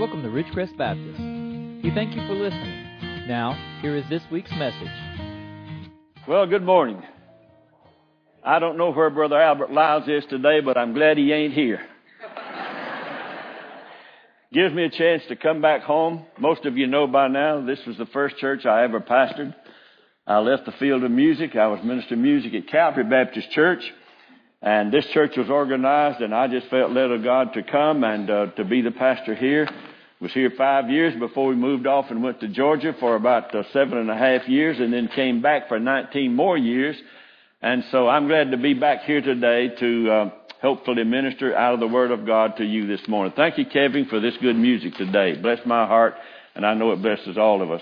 Welcome to Ridgecrest Baptist. We thank you for listening. Now, here is this week's message. Well, good morning. I don't know where Brother Albert Lyles is today, but I'm glad he ain't here. Gives me a chance to come back home. Most of you know by now, this was the first church I ever pastored. I left the field of music. I was minister of music at Calvary Baptist Church. And this church was organized, and I just felt led of God to come and to be the pastor here. Was here 5 years before we moved off and went to Georgia for about 7.5 years, and then came back for 19 more years. And so I'm glad to be back here today to hopefully minister out of the Word of God to you this morning. Thank you, Kevin, for this good music today. Bless my heart, and I know it blesses all of us.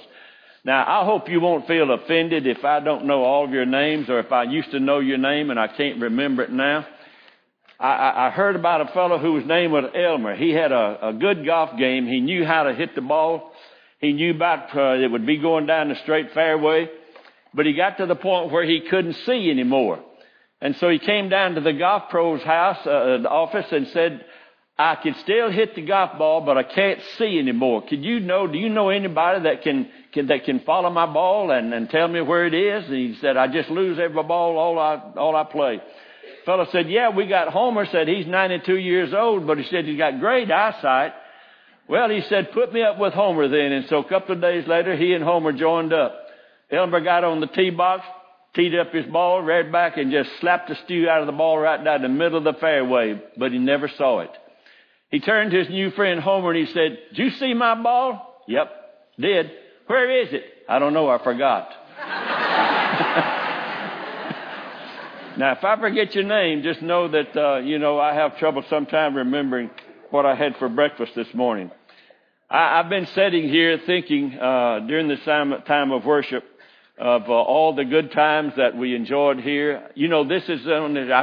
Now, I hope you won't feel offended if I don't know all of your names, or if I used to know your name and I can't remember it now. I heard about a fellow whose name was Elmer. He had a good golf game. He knew how to hit the ball. He knew about it would be going down the straight fairway. But he got to the point where he couldn't see anymore. And so he came down to the golf pro's house, the office, and said, I can still hit the golf ball, but I can't see anymore. Do you know anybody that can follow my ball and tell me where it is? And he said, I just lose every ball, all I play. The fellow said, yeah, we got Homer. Said he's 92 years old, but he said he's got great eyesight. Well, he said, put me up with Homer then. And so a couple of days later, he and Homer joined up. Elmer got on the tee box, teed up his ball, ran back, and just slapped the stew out of the ball right down the middle of the fairway, but he never saw it. He turned to his new friend Homer and he said, did you see my ball? Yep, did. Where is it? I don't know, I forgot. Now, if I forget your name, just know that, I have trouble sometimes remembering what I had for breakfast this morning. I've been sitting here thinking during this time of worship of all the good times that we enjoyed here. You know, I've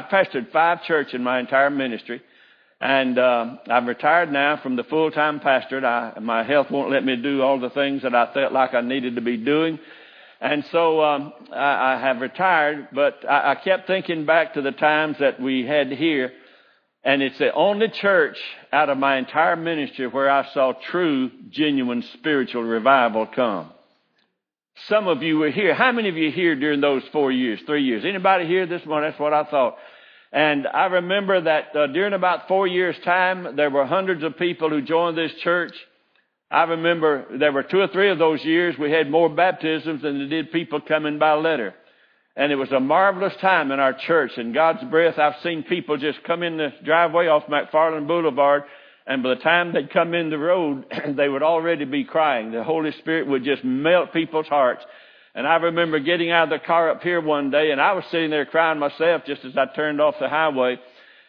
pastored 5 churches in my entire ministry. And I'm retired now from the full-time pastorate. My health won't let me do all the things that I felt like I needed to be doing. And so I have retired, but I kept thinking back to the times that we had here. And it's the only church out of my entire ministry where I saw true, genuine spiritual revival come. Some of you were here. How many of you here during those 3 years? Anybody here this morning? That's what I thought. And I remember that during about 4 years' time, there were hundreds of people who joined this church. I remember there were 2 or 3 of those years we had more baptisms than there did people coming by letter. And it was a marvelous time in our church. In God's breath, I've seen people just come in the driveway off McFarland Boulevard, and by the time they'd come in the road, they would already be crying. The Holy Spirit would just melt people's hearts. And I remember getting out of the car up here one day, and I was sitting there crying myself just as I turned off the highway.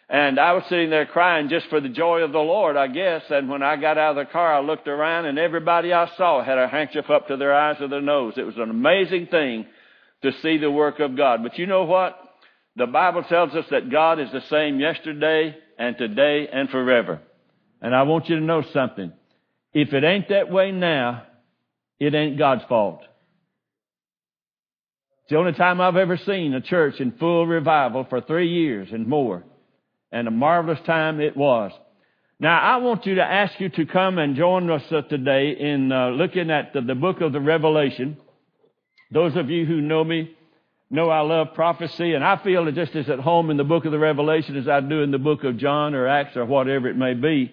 And I was sitting there crying just for the joy of the Lord, I guess. And when I got out of the car, I looked around, and everybody I saw had a handkerchief up to their eyes or their nose. It was an amazing thing to see the work of God. But you know what? The Bible tells us that God is the same yesterday and today and forever. And I want you to know something. If it ain't that way now, it ain't God's fault. It's the only time I've ever seen a church in full revival for 3 years and more. And a marvelous time it was. Now, I want to ask you to come and join us today in looking at the book of the Revelation. Those of you who know me know I love prophecy, and I feel just as at home in the book of the Revelation as I do in the book of John or Acts or whatever it may be,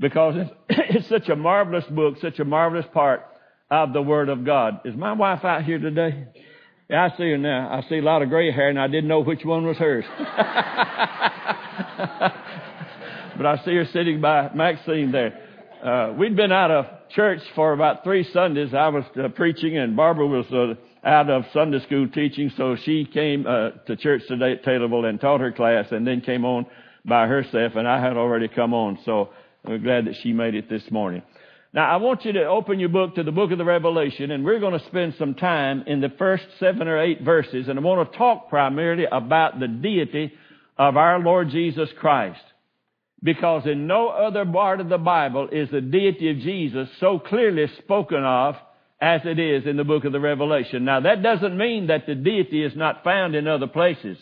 because it's such a marvelous book, such a marvelous part of the Word of God. Is my wife out here today? Yeah, I see her now. I see a lot of gray hair, and I didn't know which one was hers. But I see her sitting by Maxine there. We'd been out of church for about 3 Sundays. I was preaching, and Barbara was out of Sunday school teaching, so she came to church today at Tateville and taught her class, and then came on by herself, and I had already come on, so we're glad that she made it this morning. Now, I want you to open your book to the book of the Revelation, and we're going to spend some time in the first 7 or 8 verses, and I want to talk primarily about the deity of our Lord Jesus Christ, because in no other part of the Bible is the deity of Jesus so clearly spoken of as it is in the book of the Revelation. Now, that doesn't mean that the deity is not found in other places.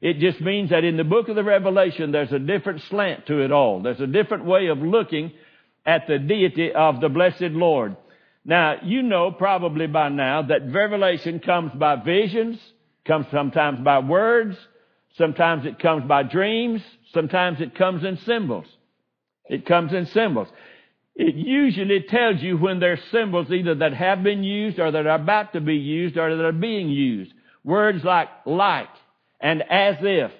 It just means that in the book of the Revelation, there's a different slant to it all. There's a different way of looking at the deity of the blessed Lord. Now, you know probably by now that revelation comes by visions, comes sometimes by words, sometimes it comes by dreams, sometimes it comes in symbols. It comes in symbols. It usually tells you when there's symbols either that have been used or that are about to be used or that are being used. Words like and as if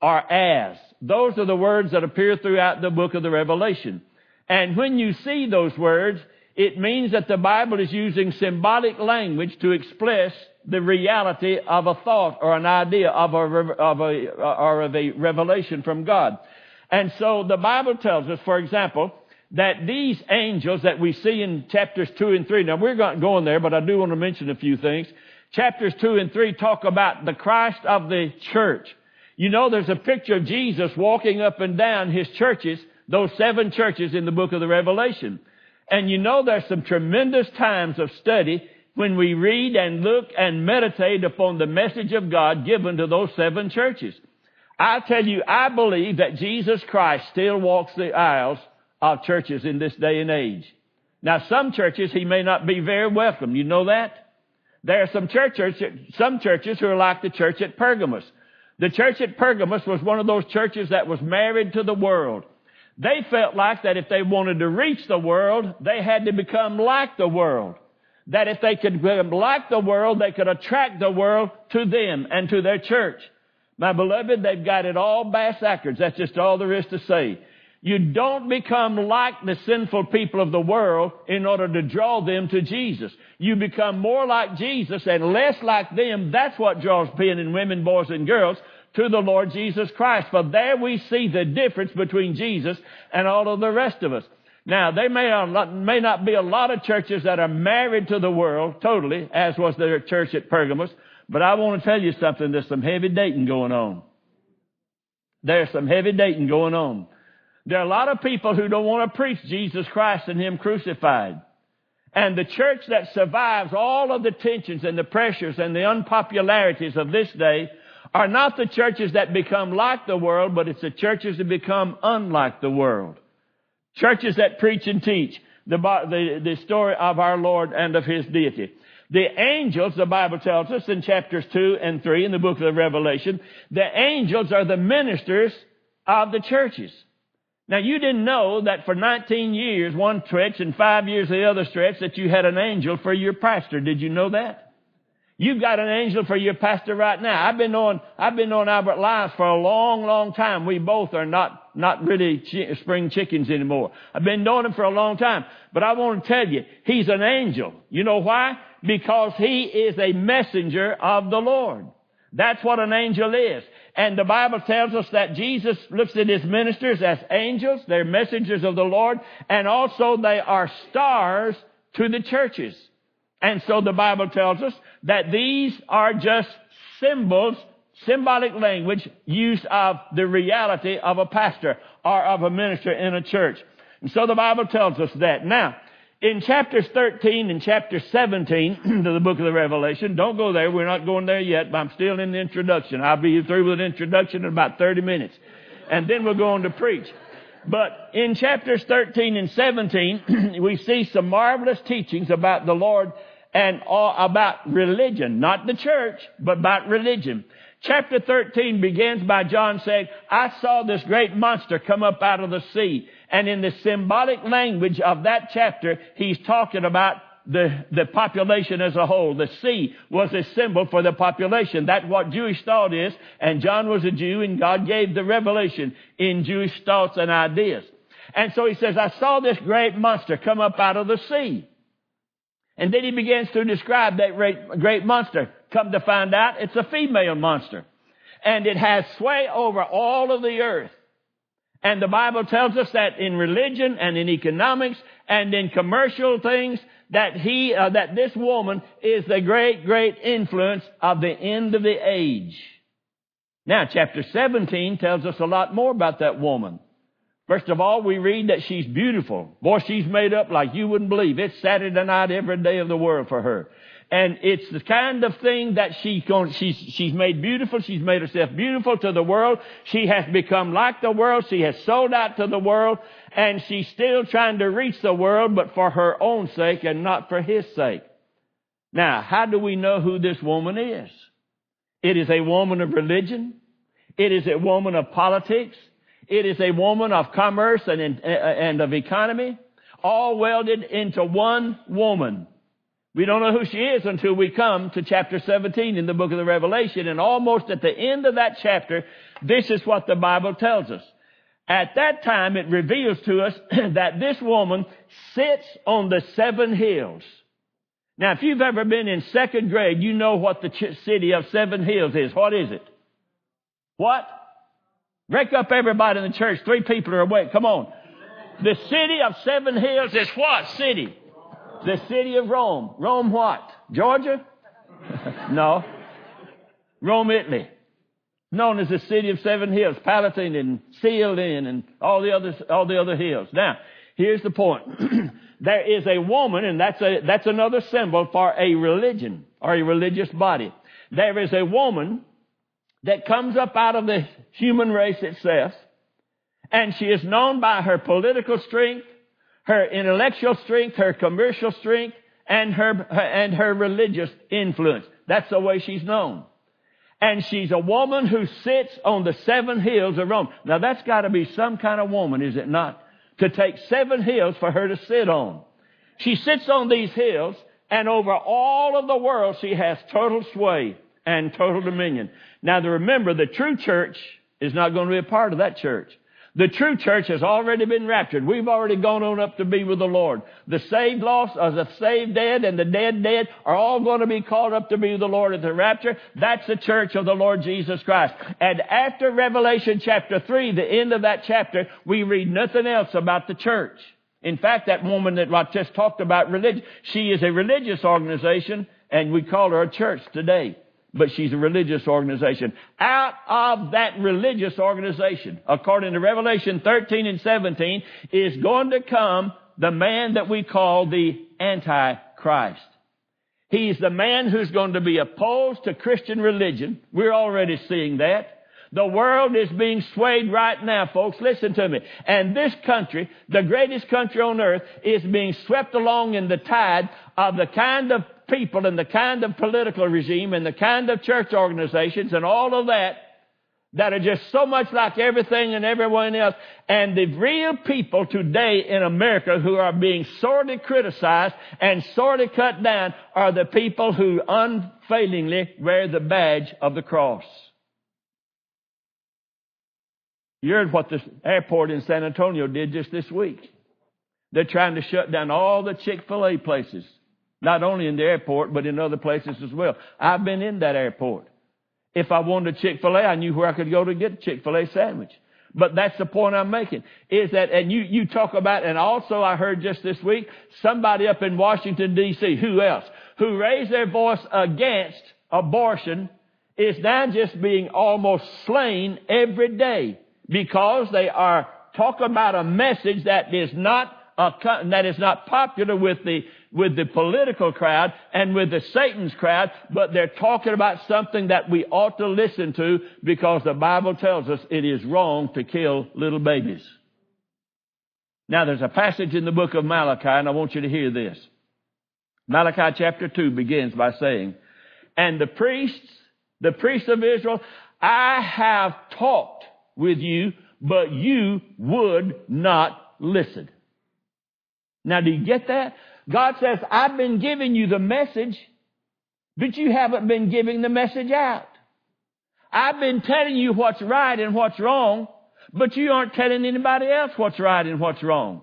or as. Those are the words that appear throughout the book of the Revelation. And when you see those words, it means that the Bible is using symbolic language to express the reality of a thought or an idea of a revelation from God. And so the Bible tells us, for example, that these angels that we see in chapters 2 and 3, now we're not going there, but I do want to mention a few things. Chapters 2 and 3 talk about the Christ of the church. You know, there's a picture of Jesus walking up and down his churches, those 7 churches in the book of the Revelation. And you know there's some tremendous times of study when we read and look and meditate upon the message of God given to those 7 churches. I tell you, I believe that Jesus Christ still walks the aisles of churches in this day and age. Now, some churches, he may not be very welcome. You know that? There are some churches who are like the church at Pergamos. The church at Pergamos was one of those churches that was married to the world. They felt like that if they wanted to reach the world, they had to become like the world. That if they could become like the world, they could attract the world to them and to their church. My beloved, they've got it all bass-ackwards. That's just all there is to say. You don't become like the sinful people of the world in order to draw them to Jesus. You become more like Jesus and less like them. That's what draws men and women, boys and girls, to the Lord Jesus Christ. For there we see the difference between Jesus and all of the rest of us. Now, there may not be a lot of churches that are married to the world totally, as was their church at Pergamos. But I want to tell you something. There's some heavy dating going on. There's some heavy dating going on. There are a lot of people who don't want to preach Jesus Christ and Him crucified. And the church that survives all of the tensions and the pressures and the unpopularities of this day are not the churches that become like the world, but it's the churches that become unlike the world. Churches that preach and teach the story of our Lord and of His deity. The angels, the Bible tells us in chapters 2 and 3 in the book of the Revelation, the angels are the ministers of the churches. Now, you didn't know that for 19 years, one stretch, and 5 years the other stretch, that you had an angel for your pastor. Did you know that? You've got an angel for your pastor right now. I've been on Albert Lyles for a long, long time. We both are not really spring chickens anymore. I've been knowing him for a long time. But I want to tell you, he's an angel. You know why? Because he is a messenger of the Lord. That's what an angel is. And the Bible tells us that Jesus looks at his ministers as angels. They're messengers of the Lord. And also they are stars to the churches. And so the Bible tells us that these are just symbols, symbolic language, use of the reality of a pastor or of a minister in a church. And so the Bible tells us that. Now, in chapters 13 and chapter 17 to the book of the Revelation, don't go there. We're not going there yet, but I'm still in the introduction. I'll be through with an introduction in about 30 minutes. And then we'll go on to preach. But in chapters 13 and 17, we see some marvelous teachings about the Lord and about religion, not the church, but about religion. Chapter 13 begins by John saying, I saw this great monster come up out of the sea. And in the symbolic language of that chapter, he's talking about the population as a whole. The sea was a symbol for the population. That's what Jewish thought is. And John was a Jew, and God gave the revelation in Jewish thoughts and ideas. And so he says, I saw this great monster come up out of the sea. And then he begins to describe that great monster. Come to find out, it's a female monster. And it has sway over all of the earth. And the Bible tells us that in religion and in economics and in commercial things, that this woman is the great, great influence of the end of the age. Now, chapter 17 tells us a lot more about that woman. First of all, we read that she's beautiful. Boy, she's made up like you wouldn't believe. It's Saturday night every day of the world for her. And it's the kind of thing that she's made beautiful. She's made herself beautiful to the world. She has become like the world. She has sold out to the world. And she's still trying to reach the world, but for her own sake and not for his sake. Now, how do we know who this woman is? It is a woman of religion. It is a woman of politics. It is a woman of commerce and of economy, all welded into one woman. We don't know who she is until we come to chapter 17 in the book of the Revelation. And almost at the end of that chapter, this is what the Bible tells us. At that time, it reveals to us that this woman sits on the seven hills. Now, if you've ever been in second grade, you know what the city of Seven Hills is. What is it? What? Break up everybody in the church. 3 people are awake. Come on. The city of Seven Hills is what city? The city of Rome. Rome what? Georgia? No. Rome, Italy. Known as the city of Seven Hills. Palatine and sealed in and all the other hills. Now, here's the point. There is a woman, and that's another symbol for a religion or a religious body. There is a woman that comes up out of the human race itself, and she is known by her political strength, her intellectual strength, her commercial strength, and her religious influence. That's the way she's known. And she's a woman who sits on the seven hills of Rome. Now, that's got to be some kind of woman, is it not? To take 7 hills for her to sit on. She sits on these hills, and over all of the world she has total sway and total dominion. Now, remember, the true church is not going to be a part of that church. The true church has already been raptured. We've already gone on up to be with the Lord. The saved lost, or the saved dead, and the dead are all going to be called up to be with the Lord at the rapture. That's the church of the Lord Jesus Christ. And after Revelation chapter 3, the end of that chapter, we read nothing else about the church. In fact, that woman that I just talked about, religion, she is a religious organization, and we call her a church today. But she's a religious organization. Out of that religious organization, according to Revelation 13 and 17, is going to come the man that we call the Antichrist. He's the man who's going to be opposed to Christian religion. We're already seeing that. The world is being swayed right now, folks. Listen to me. And this country, the greatest country on earth, is being swept along in the tide of the kind of people and the kind of political regime and the kind of church organizations and all of that are just so much like everything and everyone else. And the real people today in America who are being sorely criticized and sorely cut down are the people who unfailingly wear the badge of the cross. You heard what the airport in San Antonio did just this week. They're trying to shut down all the Chick-fil-A places. Not only in the airport, but in other places as well. I've been in that airport. If I wanted a Chick-fil-A, I knew where I could go to get a Chick-fil-A sandwich. But that's the point I'm making, is that, and you talk about, and also I heard just this week, somebody up in Washington, D.C., who else, who raised their voice against abortion, is now just being almost slain every day because they are talking about a message that is not popular with the political crowd and with the Satan's crowd, but they're talking about something that we ought to listen to because the Bible tells us it is wrong to kill little babies. Now, there's a passage in the book of Malachi, and I want you to hear this. Malachi chapter 2 begins by saying, "And the priests of Israel, I have talked with you, but you would not listen." Now, do you get that? God says, I've been giving you the message, but you haven't been giving the message out. I've been telling you what's right and what's wrong, but you aren't telling anybody else what's right and what's wrong.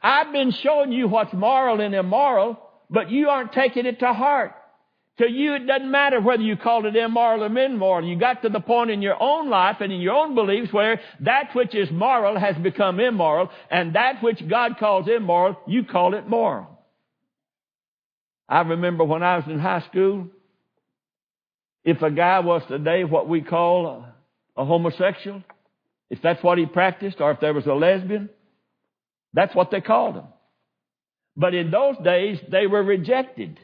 I've been showing you what's moral and immoral, but you aren't taking it to heart. To you, it doesn't matter whether you call it immoral or immoral. You got to the point in your own life and in your own beliefs where that which is moral has become immoral, and that which God calls immoral, you call it moral. I remember when I was in high school, if a guy was today what we call a homosexual, if that's what he practiced, or if there was a lesbian, that's what they called him. But in those days, they were rejected.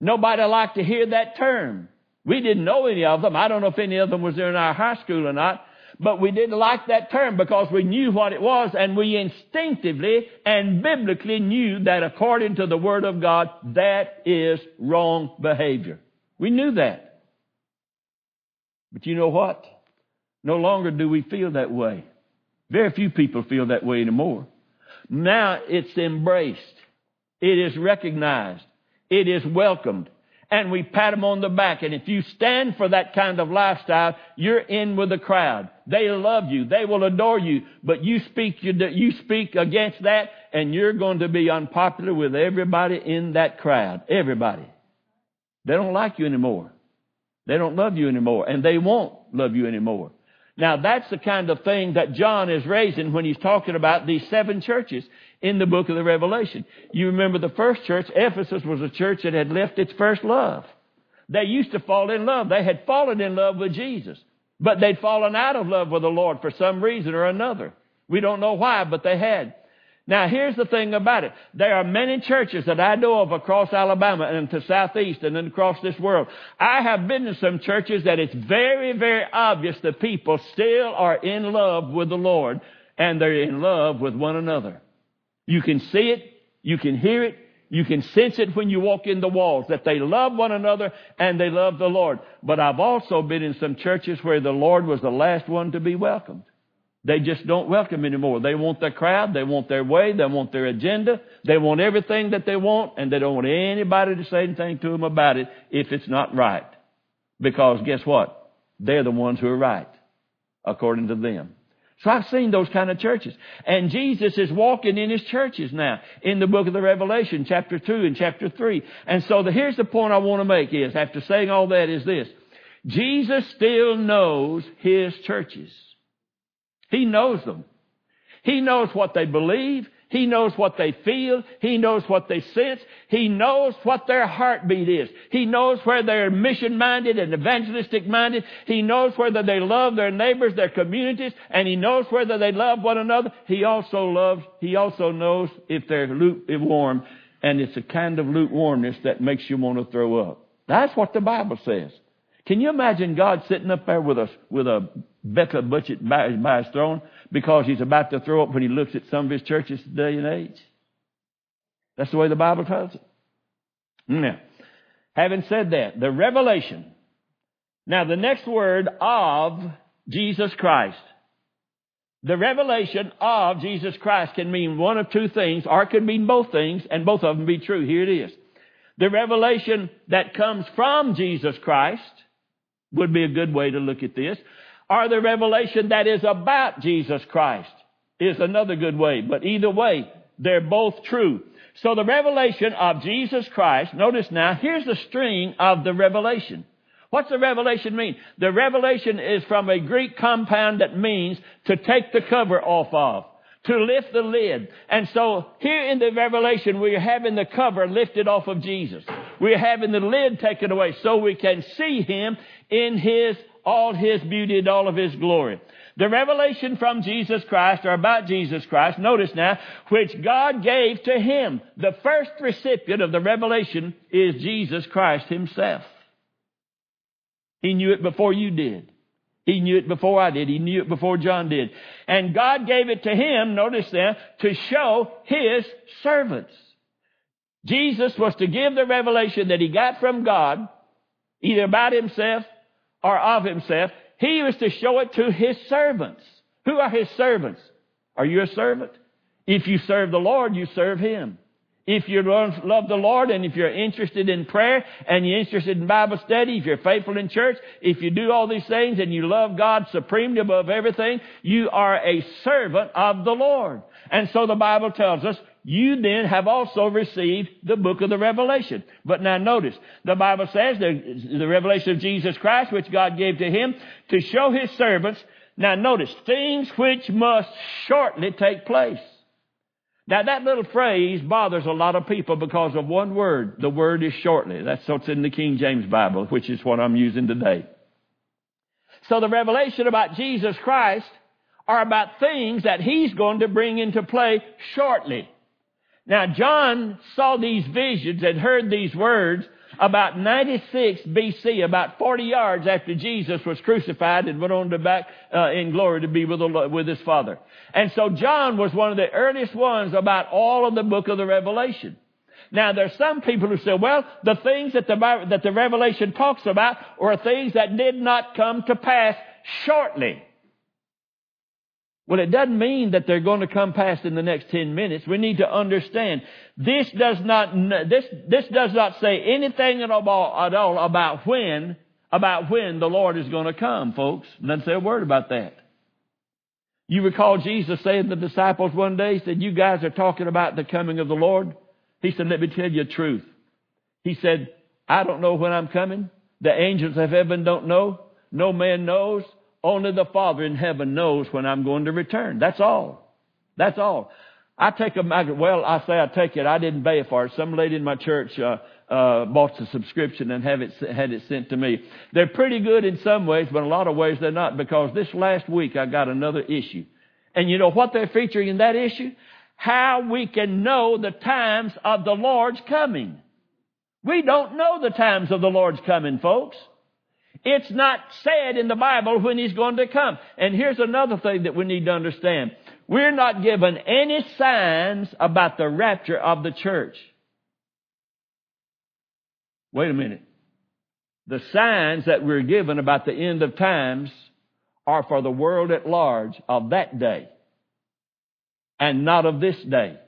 Nobody liked to hear that term. We didn't know any of them. I don't know if any of them was in our high school or not. But we didn't like that term because we knew what it was, and we instinctively and biblically knew that according to the Word of God, that is wrong behavior. We knew that. But you know what? No longer do we feel that way. Very few people feel that way anymore. Now it's embraced. It is recognized. It is welcomed. And we pat them on the back. And if you stand for that kind of lifestyle, you're in with the crowd. They love you. They will adore you. But you speak against that, and you're going to be unpopular with everybody in that crowd. Everybody. They don't like you anymore. They don't love you anymore. And they won't love you anymore. Now, that's the kind of thing that John is raising when he's talking about these seven churches in the book of the Revelation. You remember the first church, Ephesus, was a church that had left its first love. They used to fall in love. They had fallen in love with Jesus, but they'd fallen out of love with the Lord for some reason or another. We don't know why, but they had. Now, here's the thing about it. There are many churches that I know of across Alabama and to Southeast and then across this world. I have been to some churches that it's very, very obvious the people still are in love with the Lord, and they're in love with one another. You can see it. You can hear it. You can sense it when you walk in the walls, that they love one another and they love the Lord. But I've also been in some churches where the Lord was the last one to be welcomed. They just don't welcome anymore. They want their crowd. They want their way. They want their agenda. They want everything that they want, and they don't want anybody to say anything to them about it if it's not right. Because guess what? They're the ones who are right, according to them. So I've seen those kind of churches. And Jesus is walking in his churches now in the book of the Revelation, chapter 2 and chapter 3. And so here's the point I want to make is, after saying all that, is this. Jesus still knows his churches. He knows them. He knows what they believe. He knows what they feel. He knows what they sense. He knows what their heartbeat is. He knows where they're mission-minded and evangelistic-minded. He knows whether they love their neighbors, their communities, and he knows whether they love one another. He also knows if they're lukewarm, and it's a kind of lukewarmness that makes you want to throw up. That's what the Bible says. Can you imagine God sitting up there with a Becca Butchett by his throne because he's about to throw up when he looks at some of his churches today and age? That's the way the Bible tells it. Now, having said that, the revelation. Now, the next word, of Jesus Christ. The revelation of Jesus Christ can mean one of two things, or it could mean both things, and both of them be true. Here it is. The revelation that comes from Jesus Christ would be a good way to look at this. Or the revelation that is about Jesus Christ is another good way. But either way, they're both true. So the revelation of Jesus Christ, notice now, here's the string of the revelation. What's the revelation mean? The revelation is from a Greek compound that means to take the cover off of, to lift the lid. And so here in the revelation, we're having the cover lifted off of Jesus. We're having the lid taken away so we can see him in all his beauty and all of his glory. The revelation from Jesus Christ, or about Jesus Christ, notice now, which God gave to him. The first recipient of the revelation is Jesus Christ himself. He knew it before you did. He knew it before I did. He knew it before John did. And God gave it to him, notice now, to show his servants. Jesus was to give the revelation that he got from God, either about himself or of himself. He was to show it to his servants. Who are his servants? Are you a servant? If you serve the Lord, you serve him. If you love the Lord, and if you're interested in prayer, and you're interested in Bible study, if you're faithful in church, if you do all these things and you love God supremely above everything, you are a servant of the Lord. And so the Bible tells us, you then have also received the book of the Revelation. But now notice, the Bible says the revelation of Jesus Christ, which God gave to him to show his servants. Now notice, things which must shortly take place. Now that little phrase bothers a lot of people because of one word. The word is shortly. That's what's in the King James Bible, which is what I'm using today. So the revelation about Jesus Christ are about things that he's going to bring into play shortly. Now, John saw these visions and heard these words about 96 B.C., about 40 yards after Jesus was crucified and went on to back in glory to be with his Father. And so John was one of the earliest ones about all of the book of the Revelation. Now, there's some people who say, well, the things that the Revelation talks about are things that did not come to pass shortly. Well, it doesn't mean that they're going to come past in the next 10 minutes. We need to understand this does not say anything at all about when the Lord is going to come, folks. It doesn't say a word about that. You recall Jesus saying to the disciples one day, he said, "You guys are talking about the coming of the Lord." He said, "Let me tell you the truth." He said, "I don't know when I'm coming. The angels of heaven don't know. No man knows. Only the Father in heaven knows when I'm going to return." That's all. That's all. I take it. I didn't pay for it. Some lady in my church bought the subscription and had it sent to me. They're pretty good in some ways, but in a lot of ways they're not, because this last week I got another issue. And you know what they're featuring in that issue? How we can know the times of the Lord's coming. We don't know the times of the Lord's coming, folks. It's not said in the Bible when he's going to come. And here's another thing that we need to understand. We're not given any signs about the rapture of the church. Wait a minute. The signs that we're given about the end of times are for the world at large of that day and not of this day.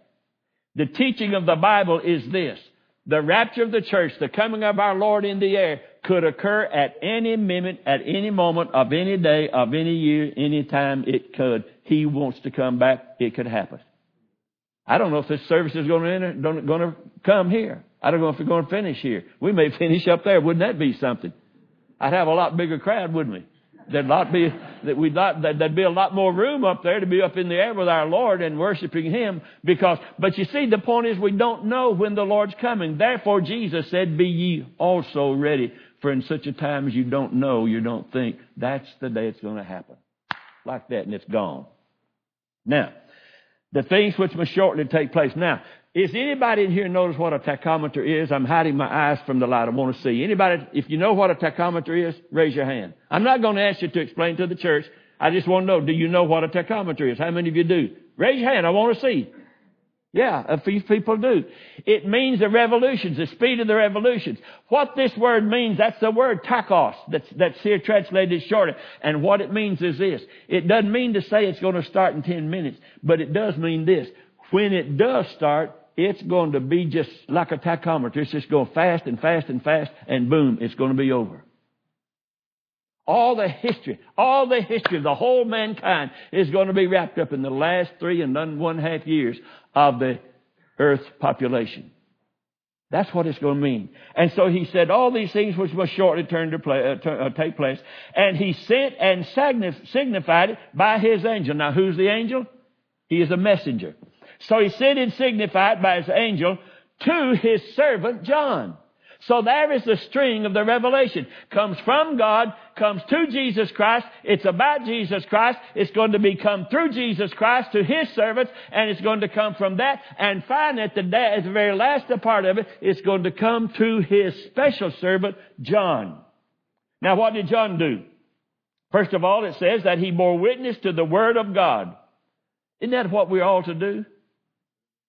The teaching of the Bible is this: the rapture of the church, the coming of our Lord in the air, could occur at any minute, at any moment, of any day, of any year, any time it could. He wants to come back. It could happen. I don't know if this service is going to come here. I don't know if we're going to finish here. We may finish up there. Wouldn't that be something? I'd have a lot bigger crowd, wouldn't we? There'd be a lot more room up there to be up in the air with our Lord and worshiping Him. But you see, the point is we don't know when the Lord's coming. Therefore, Jesus said, "Be ye also ready, for in such a time as you don't know, you don't think." That's the day it's going to happen. Like that, and it's gone. Now, the things which must shortly take place. Now, is anybody in here notice what a tachometer is? I'm hiding my eyes from the light. I want to see. Anybody, if you know what a tachometer is, raise your hand. I'm not going to ask you to explain to the church. I just want to know, do you know what a tachometer is? How many of you do? Raise your hand. I want to see. Yeah, a few people do. It means the revolutions, the speed of the revolutions. What this word means, that's the word tachos, that's here translated shorter. And what it means is this. It doesn't mean to say it's going to start in 10 minutes, but it does mean this. When it does start, it's going to be just like a tachometer. It's just going fast and fast and fast, and boom, it's going to be over. All the history of the whole mankind is going to be wrapped up in the last 3 and 1/2 years of the earth's population. That's what it's going to mean. And so he said all these things which must shortly take place. And he sent and signified it by his angel. Now, who's the angel? He is a messenger. So he sent and signified by his angel to his servant John. So there is the string of the revelation. Comes from God, comes to Jesus Christ. It's about Jesus Christ. It's going to become through Jesus Christ to his servants, and it's going to come from that. And finally, at the very last part of it, it's going to come to his special servant, John. Now, what did John do? First of all, it says that he bore witness to the word of God. Isn't that what we're all to do?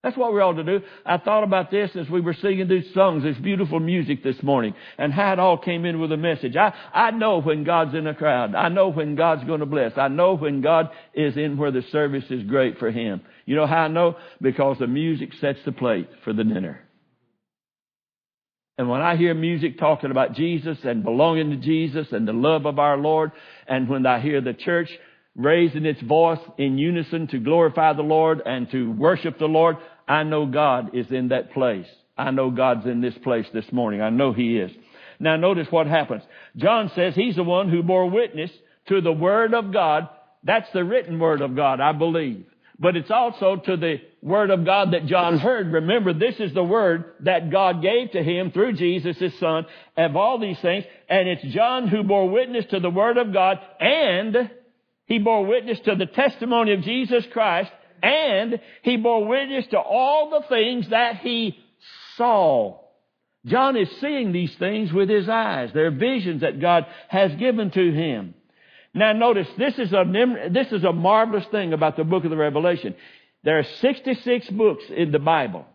That's what we're all to do. I thought about this as we were singing these songs, this beautiful music this morning, and how it all came in with a message. I know when God's in a crowd. I know when God's going to bless. I know when God is in where the service is great for Him. You know how I know? Because the music sets the plate for the dinner. And when I hear music talking about Jesus and belonging to Jesus and the love of our Lord, and when I hear the church raising its voice in unison to glorify the Lord and to worship the Lord, I know God is in that place. I know God's in this place this morning. I know He is. Now notice what happens. John says he's the one who bore witness to the Word of God. That's the written Word of God, I believe. But it's also to the Word of God that John heard. Remember, this is the Word that God gave to him through Jesus, His Son, of all these things. And it's John who bore witness to the Word of God, and he bore witness to the testimony of Jesus Christ and he bore witness to all the things that he saw. John is seeing these things with his eyes. They're visions that God has given to him. Now notice, this is a marvelous thing about the book of the Revelation. There are 66 books in the Bible.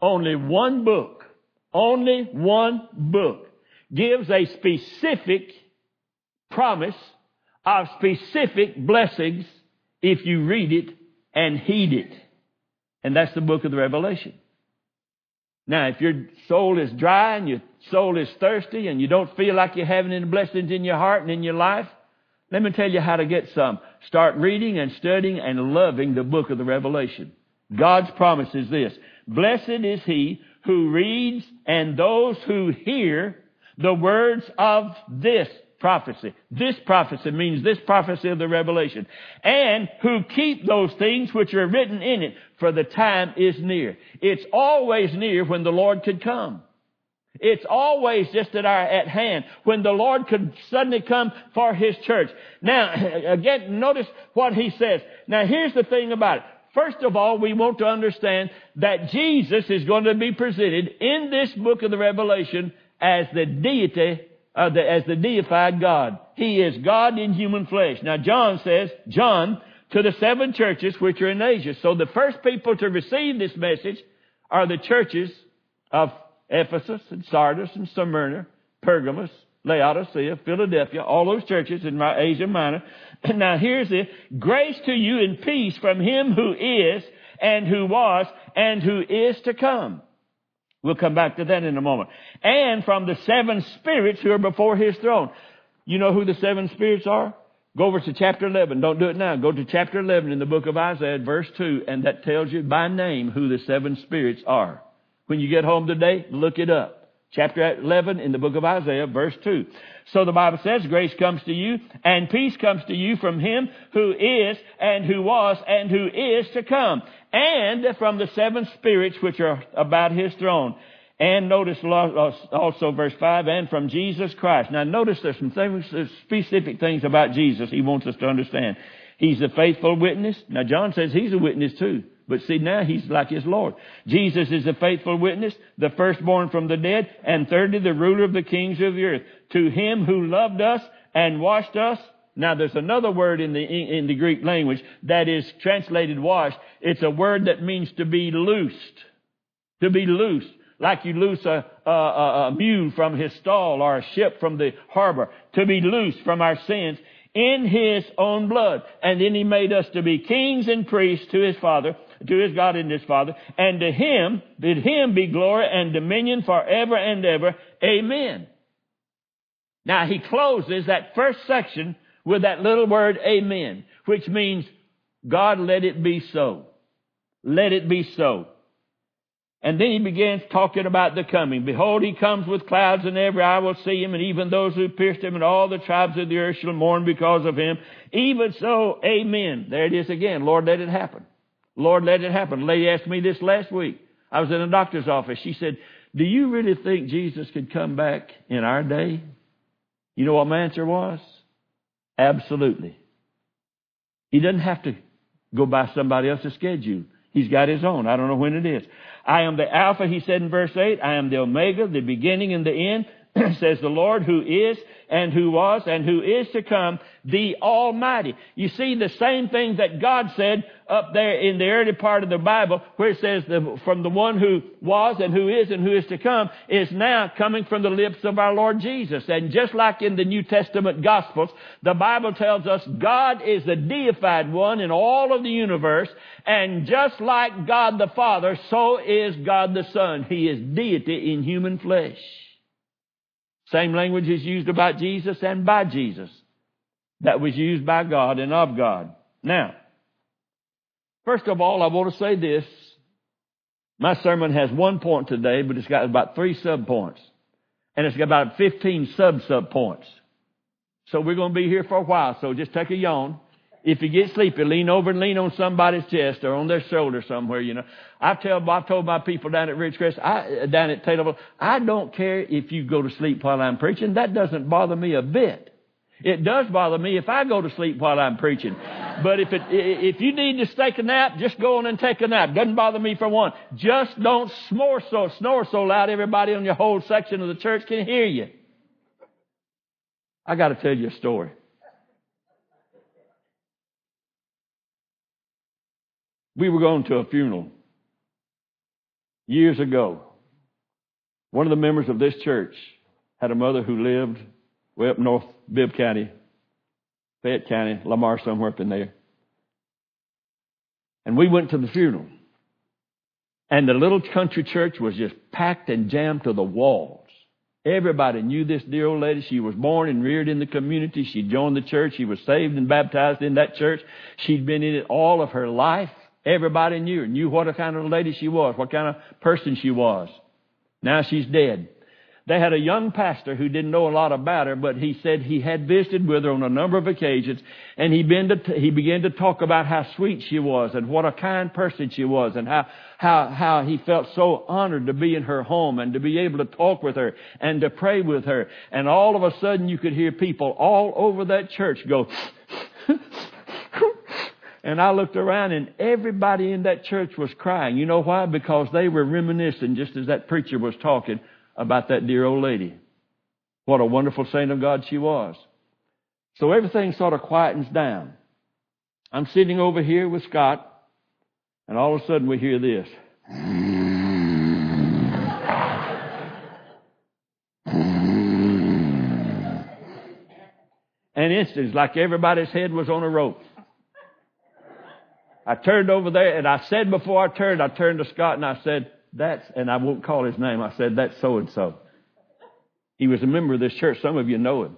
Only one book gives a specific promise of specific blessings if you read it and heed it. And that's the book of the Revelation. Now, if your soul is dry and your soul is thirsty and you don't feel like you're having any blessings in your heart and in your life, let me tell you how to get some. Start reading and studying and loving the book of the Revelation. God's promise is this: blessed is he who reads and those who hear the words of this prophecy. This prophecy means this prophecy of the Revelation. And who keep those things which are written in it, for the time is near. It's always near when the Lord could come. It's always just at hand when the Lord could suddenly come for his church. Now, again, notice what he says. Now, here's the thing about it. First of all, we want to understand that Jesus is going to be presented in this book of the Revelation as the deity, as the deified God. He is God in human flesh. Now, John says, John, to the seven churches which are in Asia. So the first people to receive this message are the churches of Ephesus and Sardis and Smyrna, Pergamos, Laodicea, Philadelphia, all those churches in Asia Minor. Now here's it. Grace to you and peace from him who is and who was and who is to come. We'll come back to that in a moment. And from the seven spirits who are before his throne. You know who the seven spirits are? Go over to chapter 11. Don't do it now. Go to chapter 11 in the book of Isaiah, verse 2, and that tells you by name who the seven spirits are. When you get home today, look it up. Chapter 11 in the book of Isaiah, verse 2. So the Bible says, grace comes to you and peace comes to you from him who is and who was and who is to come. And from the seven spirits which are about his throne. And notice also verse 5, and from Jesus Christ. Now notice there's some things, specific things about Jesus he wants us to understand. He's a faithful witness. Now John says he's a witness too. But see, now he's like his Lord. Jesus is a faithful witness, the firstborn from the dead, and thirdly, the ruler of the kings of the earth. To him who loved us and washed us. Now, there's another word in the Greek language that is translated washed. It's a word that means to be loosed. To be loosed, like you loose a mule from his stall or a ship from the harbor. To be loosed from our sins in his own blood. And then he made us to be kings and priests to his Father, to his God and his Father, and to him, did him be glory and dominion forever and ever. Amen. Now, he closes that first section with that little word, amen, which means, God, let it be so. Let it be so. And then he begins talking about the coming. Behold, he comes with clouds, and every eye will see him, and even those who pierced him, and all the tribes of the earth shall mourn because of him. Even so, amen. There it is again. Lord, let it happen. Lord, let it happen. A lady asked me this last week. I was in a doctor's office. She said, do you really think Jesus could come back in our day? You know what my answer was? Absolutely. He doesn't have to go by somebody else's schedule. He's got his own. I don't know when it is. I am the Alpha, he said in verse 8. I am the Omega, the beginning and the end, says the Lord, who is and who was and who is to come, the Almighty. You see the same thing that God said up there in the early part of the Bible where it says from the one who was and who is to come is now coming from the lips of our Lord Jesus. And just like in the New Testament Gospels, the Bible tells us God is the deified one in all of the universe. And just like God the Father, so is God the Son. He is deity in human flesh. Same language is used about Jesus and by Jesus that was used by God and of God. Now, first of all, I want to say this. My sermon has one point today, but it's got about three subpoints. And it's got about 15 subpoints. So we're going to be here for a while, so just take a yawn. If you get sleepy, lean over and lean on somebody's chest or on their shoulder somewhere, you know. I've told my people down at Ridgecrest, down at Tateville, I don't care if you go to sleep while I'm preaching. That doesn't bother me a bit. It does bother me if I go to sleep while I'm preaching. But if you need to take a nap, just go on and take a nap. Doesn't bother me for one. Just don't snore so loud everybody on your whole section of the church can hear you. I got to tell you a story. We were going to a funeral years ago. One of the members of this church had a mother who lived way up north, Bibb County, Fayette County, Lamar, somewhere up in there. And we went to the funeral. And the little country church was just packed and jammed to the walls. Everybody knew this dear old lady. She was born and reared in the community. She joined the church. She was saved and baptized in that church. She'd been in it all of her life. Everybody knew her, knew what kind of lady she was, what kind of person she was. Now she's dead. They had a young pastor who didn't know a lot about her, but he said he had visited with her on a number of occasions, and he began to talk about how sweet she was and what a kind person she was and how he felt so honored to be in her home and to be able to talk with her and to pray with her. And all of a sudden you could hear people all over that church go, and I looked around, and everybody in that church was crying. You know why? Because they were reminiscing, just as that preacher was talking, about that dear old lady. What a wonderful saint of God she was. So everything sort of quietens down. I'm sitting over here with Scott, and all of a sudden we hear this. And instantly, like everybody's head was on a rope. I turned over there, and I said before I turned to Scott, and I said, and I won't call his name, I said, that's so-and-so. He was a member of this church. Some of you know him.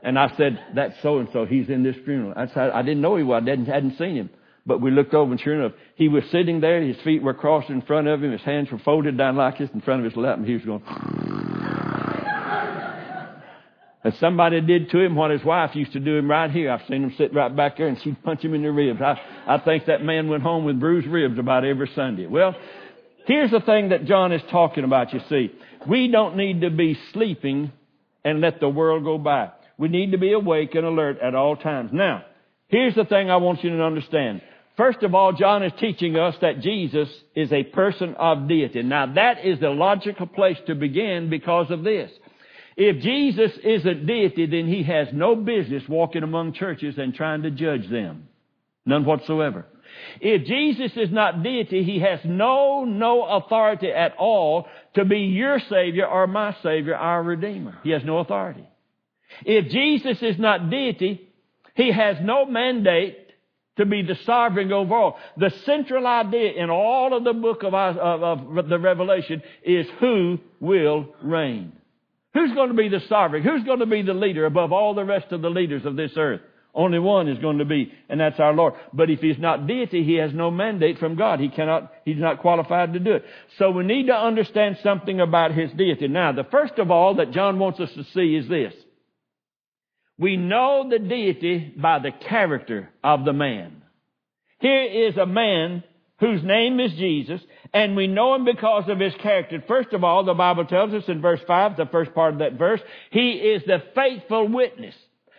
And I said, that's so-and-so. He's in this funeral. I didn't know he was. I hadn't seen him. But we looked over, and sure enough, he was sitting there. His feet were crossed in front of him. His hands were folded down like this in front of his lap, and he was going. And somebody did to him what his wife used to do him right here. I've seen him sit right back there, and she'd punch him in the ribs. I think that man went home with bruised ribs about every Sunday. Well, here's the thing that John is talking about, you see. We don't need to be sleeping and let the world go by. We need to be awake and alert at all times. Now, here's the thing I want you to understand. First of all, John is teaching us that Jesus is a person of deity. Now, that is the logical place to begin because of this. If Jesus is a deity, then he has no business walking among churches and trying to judge them. None whatsoever. If Jesus is not deity, he has no authority at all to be your Savior or my Savior, our Redeemer. He has no authority. If Jesus is not deity, he has no mandate to be the sovereign over all. The central idea in all of the book of the Revelation is who will reign. Who's going to be the sovereign? Who's going to be the leader above all the rest of the leaders of this earth? Only one is going to be, and that's our Lord. But if he's not deity, he has no mandate from God. He's not qualified to do it. So we need to understand something about his deity. Now, the first of all that John wants us to see is this. We know the deity by the character of the man. Here is a man whose name is Jesus, and we know him because of his character. First of all, the Bible tells us in verse 5, the first part of that verse, he is the faithful witness.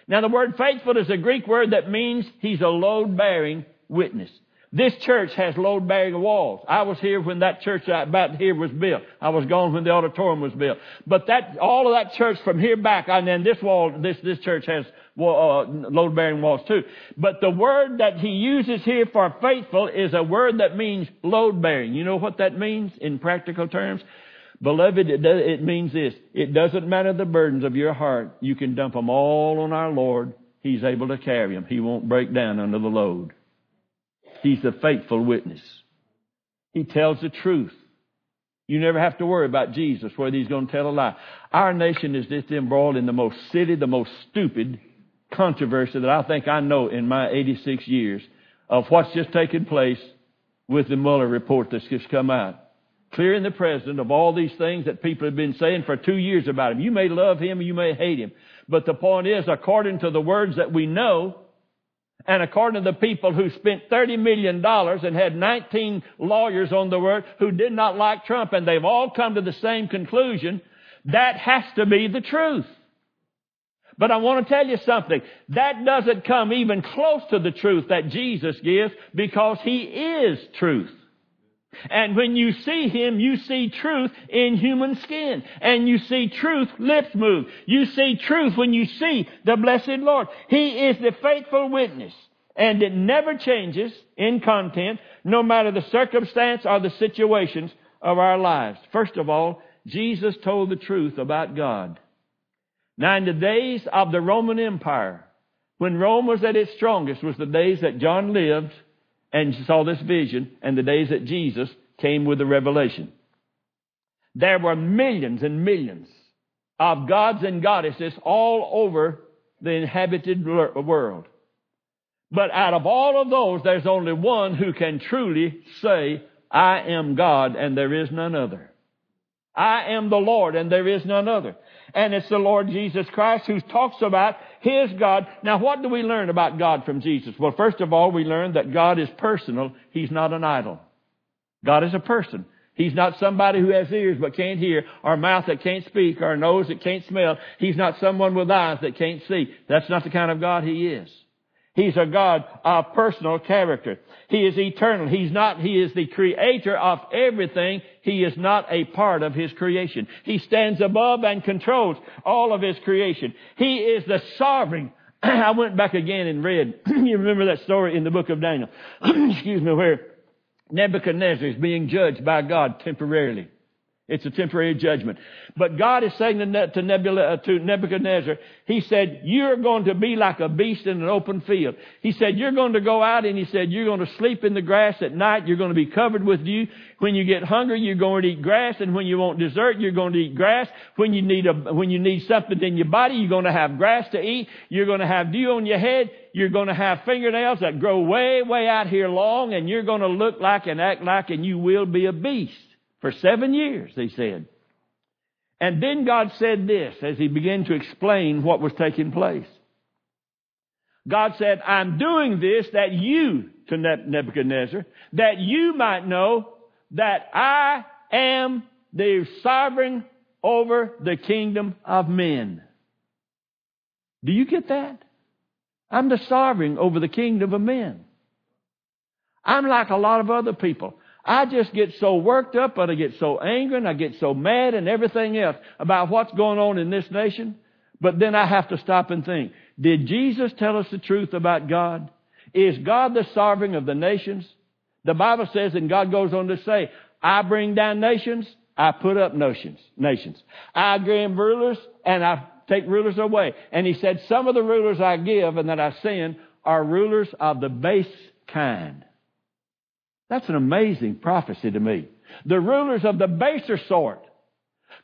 Now, the word faithful is a Greek word that means he's a load-bearing witness. This church has load-bearing walls. I was here when that church about here was built. I was gone when the auditorium was built. But all of that church from here back, and then this wall, this church has load-bearing walls too. But the word that he uses here for faithful is a word that means load-bearing. You know what that means in practical terms? Beloved, it means this. It doesn't matter the burdens of your heart. You can dump them all on our Lord. He's able to carry them. He won't break down under the load. He's the faithful witness. He tells the truth. You never have to worry about Jesus, whether he's going to tell a lie. Our nation is just embroiled in the most stupid controversy that I think I know in my 86 years of what's just taken place with the Mueller report that's just come out. Clearing the president of all these things that people have been saying for 2 years about him. You may love him, you may hate him. But the point is, according to the words that we know, and according to the people who spent $30 million and had 19 lawyers on the word who did not like Trump, and they've all come to the same conclusion, that has to be the truth. But I want to tell you something. That doesn't come even close to the truth that Jesus gives, because he is truth. And when you see him, you see truth in human skin. And you see truth lips move. You see truth when you see the blessed Lord. He is the faithful witness. And it never changes in content, no matter the circumstance or the situations of our lives. First of all, Jesus told the truth about God. Now, in the days of the Roman Empire, when Rome was at its strongest, was the days that John lived and saw this vision, and the days that Jesus came with the revelation. There were millions and millions of gods and goddesses all over the inhabited world. But out of all of those, there's only one who can truly say, I am God and there is none other. I am the Lord and there is none other. And it's the Lord Jesus Christ who talks about his God. Now, what do we learn about God from Jesus? Well, first of all, we learn that God is personal. He's not an idol. God is a person. He's not somebody who has ears but can't hear, or a mouth that can't speak, or a nose that can't smell. He's not someone with eyes that can't see. That's not the kind of God he is. He's a God of personal character. He is eternal. He is the creator of everything. He is not a part of his creation. He stands above and controls all of his creation. He is the sovereign. I went back again and read. You remember that story in the book of Daniel. Excuse me, where Nebuchadnezzar is being judged by God temporarily. It's a temporary judgment. But God is saying to Nebuchadnezzar, he said, you're going to be like a beast in an open field. He said, you're going to go out, and he said, you're going to sleep in the grass at night. You're going to be covered with dew. When you get hungry, you're going to eat grass. And when you want dessert, you're going to eat grass. When you need something in your body, you're going to have grass to eat. You're going to have dew on your head. You're going to have fingernails that grow way, way out here long. And you're going to look like and act like, and you will be a beast. For 7 years, they said. And then God said this as he began to explain what was taking place. God said, I'm doing this that you, to Nebuchadnezzar, that you might know that I am the sovereign over the kingdom of men. Do you get that? I'm the sovereign over the kingdom of men. I'm like a lot of other people. I just get so worked up, and I get so angry, and I get so mad and everything else about what's going on in this nation. But then I have to stop and think, did Jesus tell us the truth about God? Is God the sovereign of the nations? The Bible says, and God goes on to say, I bring down nations, I put up nations. I give rulers, and I take rulers away. And he said, some of the rulers I give and that I send are rulers of the base kind. That's an amazing prophecy to me. The rulers of the baser sort.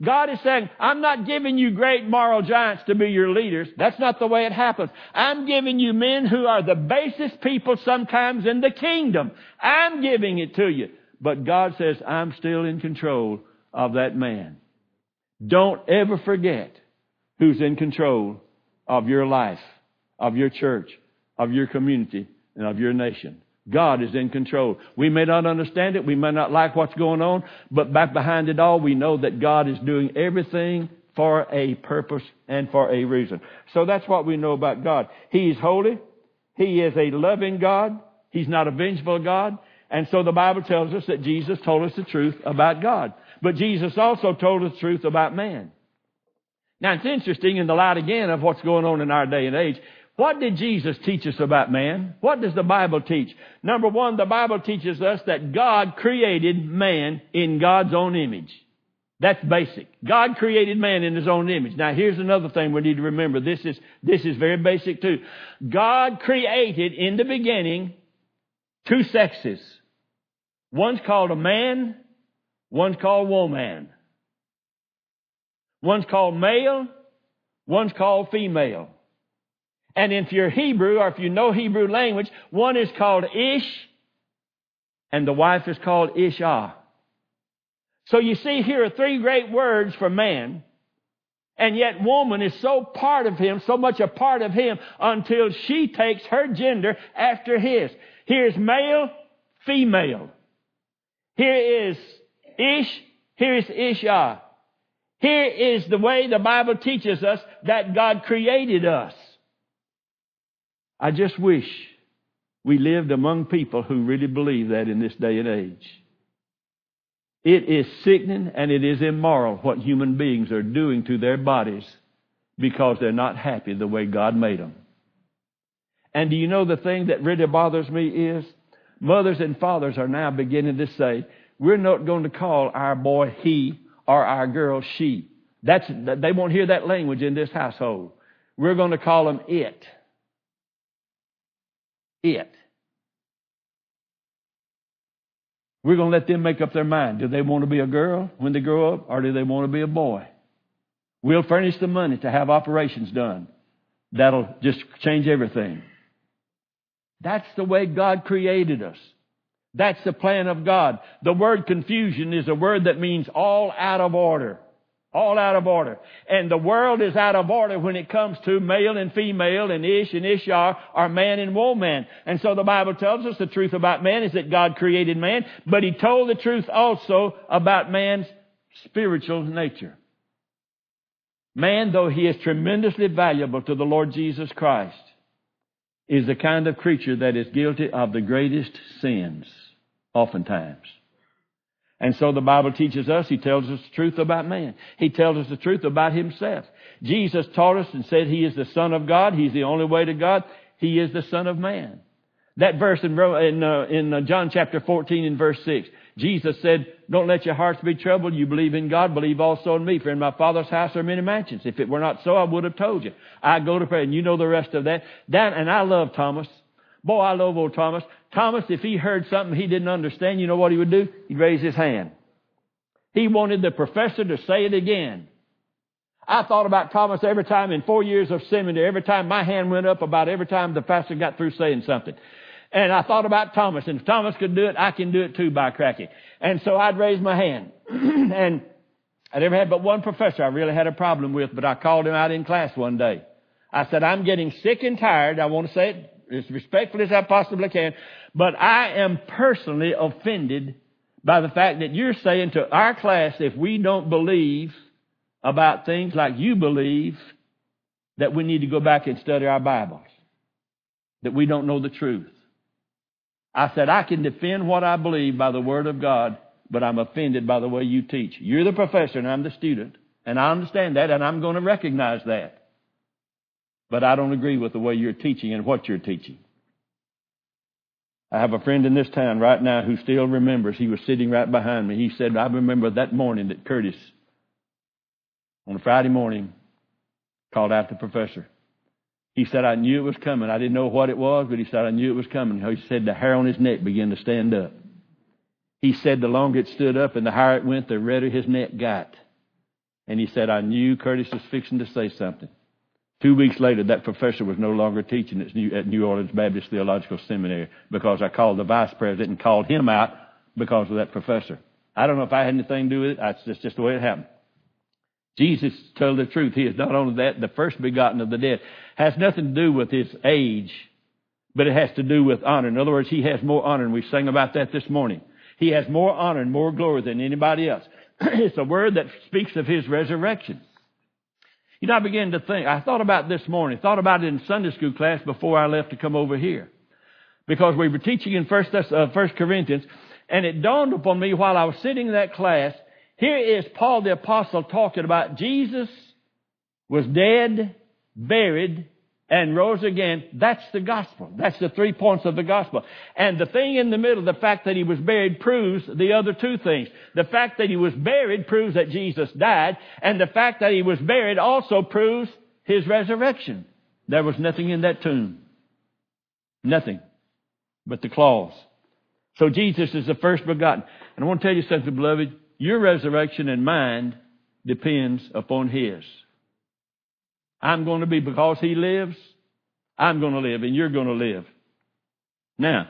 God is saying, I'm not giving you great moral giants to be your leaders. That's not the way it happens. I'm giving you men who are the basest people sometimes in the kingdom. I'm giving it to you. But God says, I'm still in control of that man. Don't ever forget who's in control of your life, of your church, of your community, and of your nation. God is in control. We may not understand it. We may not like what's going on. But back behind it all, we know that God is doing everything for a purpose and for a reason. So that's what we know about God. He is holy. He is a loving God. He's not a vengeful God. And so the Bible tells us that Jesus told us the truth about God. But Jesus also told us the truth about man. Now, it's interesting in the light again of what's going on in our day and age. What did Jesus teach us about man? What does the Bible teach? Number one, the Bible teaches us that God created man in God's own image. That's basic. God created man in his own image. Now, here's another thing we need to remember. This is very basic too. God created in the beginning two sexes. One's called a man. One's called woman. One's called male. One's called female. And if you're Hebrew, or if you know Hebrew language, one is called Ish, and the wife is called Ishah. So you see, here are three great words for man, and yet woman is so part of him, so much a part of him, until she takes her gender after his. Here's male, female. Here is Ish, here is Ishah. Here is the way the Bible teaches us that God created us. I just wish we lived among people who really believe that in this day and age. It is sickening and it is immoral what human beings are doing to their bodies because they're not happy the way God made them. And do you know the thing that really bothers me is mothers and fathers are now beginning to say, we're not going to call our boy he or our girl she. They won't hear that language in this household. We're going to call them it. It. We're going to let them make up their mind. Do they want to be a girl when they grow up, or do they want to be a boy? We'll furnish the money to have operations done. That'll just change everything. That's the way God created us. That's the plan of God. The word confusion is a word that means all out of order. All out of order. And the world is out of order when it comes to male and female and ish and ishar, or man and woman. And so the Bible tells us the truth about man is that God created man, but He told the truth also about man's spiritual nature. Man, though he is tremendously valuable to the Lord Jesus Christ, is the kind of creature that is guilty of the greatest sins, oftentimes. And so the Bible teaches us, He tells us the truth about man. He tells us the truth about Himself. Jesus taught us and said He is the Son of God. He's the only way to God. He is the Son of Man. That verse in John chapter 14 and verse 6, Jesus said, don't let your hearts be troubled. You believe in God, believe also in me. For in my Father's house are many mansions. If it were not so, I would have told you. I go to pray. And you know the rest of that. And I love Thomas. Boy, I love old Thomas. Thomas, if he heard something he didn't understand, you know what he would do? He'd raise his hand. He wanted the professor to say it again. I thought about Thomas every time in 4 years of seminary, every time my hand went up about every time the pastor got through saying something. And I thought about Thomas, and if Thomas could do it, I can do it too, by cracky. And so I'd raise my hand. And I never had but one professor I really had a problem with, but I called him out in class one day. I said, I'm getting sick and tired. I want to say it as respectfully as I possibly can, but I am personally offended by the fact that you're saying to our class, if we don't believe about things like you believe, that we need to go back and study our Bibles, that we don't know the truth. I said, I can defend what I believe by the Word of God, but I'm offended by the way you teach. You're the professor and I'm the student, and I understand that, and I'm going to recognize that. But I don't agree with the way you're teaching and what you're teaching. I have a friend in this town right now who still remembers. He was sitting right behind me. He said, I remember that morning that Curtis, on a Friday morning, called out the professor. He said, I knew it was coming. I didn't know what it was, but he said, I knew it was coming. He said the hair on his neck began to stand up. He said the longer it stood up and the higher it went, the redder his neck got. And he said, I knew Curtis was fixing to say something. 2 weeks later, that professor was no longer teaching at New Orleans Baptist Theological Seminary because I called the vice president and called him out because of that professor. I don't know if I had anything to do with it. That's just the way it happened. Jesus told the truth. He is not only that, the first begotten of the dead. Has nothing to do with His age, but it has to do with honor. In other words, He has more honor, and we sang about that this morning. He has more honor and more glory than anybody else. It's a word that speaks of His resurrection. You know, I began to think, I thought about this morning, thought about it in Sunday school class before I left to come over here. Because we were teaching in 1 Corinthians, and it dawned upon me while I was sitting in that class, here is Paul the Apostle talking about Jesus was dead, buried, and rose again. That's the gospel. That's the 3 points of the gospel. And the thing in the middle, the fact that He was buried, proves the other two things. The fact that He was buried proves that Jesus died. And the fact that He was buried also proves His resurrection. There was nothing in that tomb. Nothing but the claws. So Jesus is the first begotten. And I want to tell you something, beloved. Your resurrection and mine depends upon His. I'm going to be, because He lives, I'm going to live and you're going to live. Now,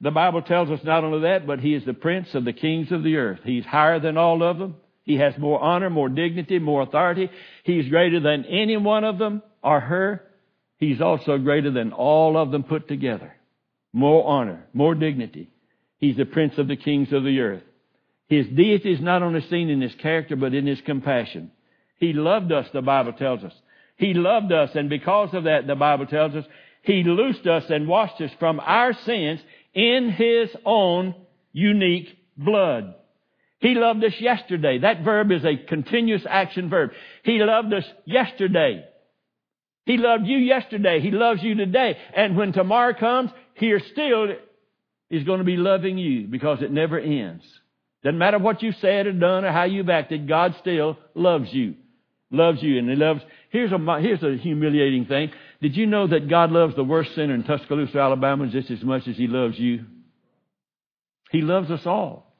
the Bible tells us not only that, but He is the Prince of the kings of the earth. He's higher than all of them. He has more honor, more dignity, more authority. He's greater than any one of them or her. He's also greater than all of them put together. More honor, more dignity. He's the Prince of the kings of the earth. His deity is not only seen in His character, but in His compassion. He loved us, the Bible tells us. He loved us, and because of that, the Bible tells us, He loosed us and washed us from our sins in His own unique blood. He loved us yesterday. That verb is a continuous action verb. He loved us yesterday. He loved you yesterday. He loves you today. And when tomorrow comes, He still is going to be loving you because it never ends. Doesn't matter what you said or done or how you've acted, God still loves you. Loves you, and He loves... Here's a humiliating thing. Did you know that God loves the worst sinner in Tuscaloosa, Alabama just as much as He loves you? He loves us all.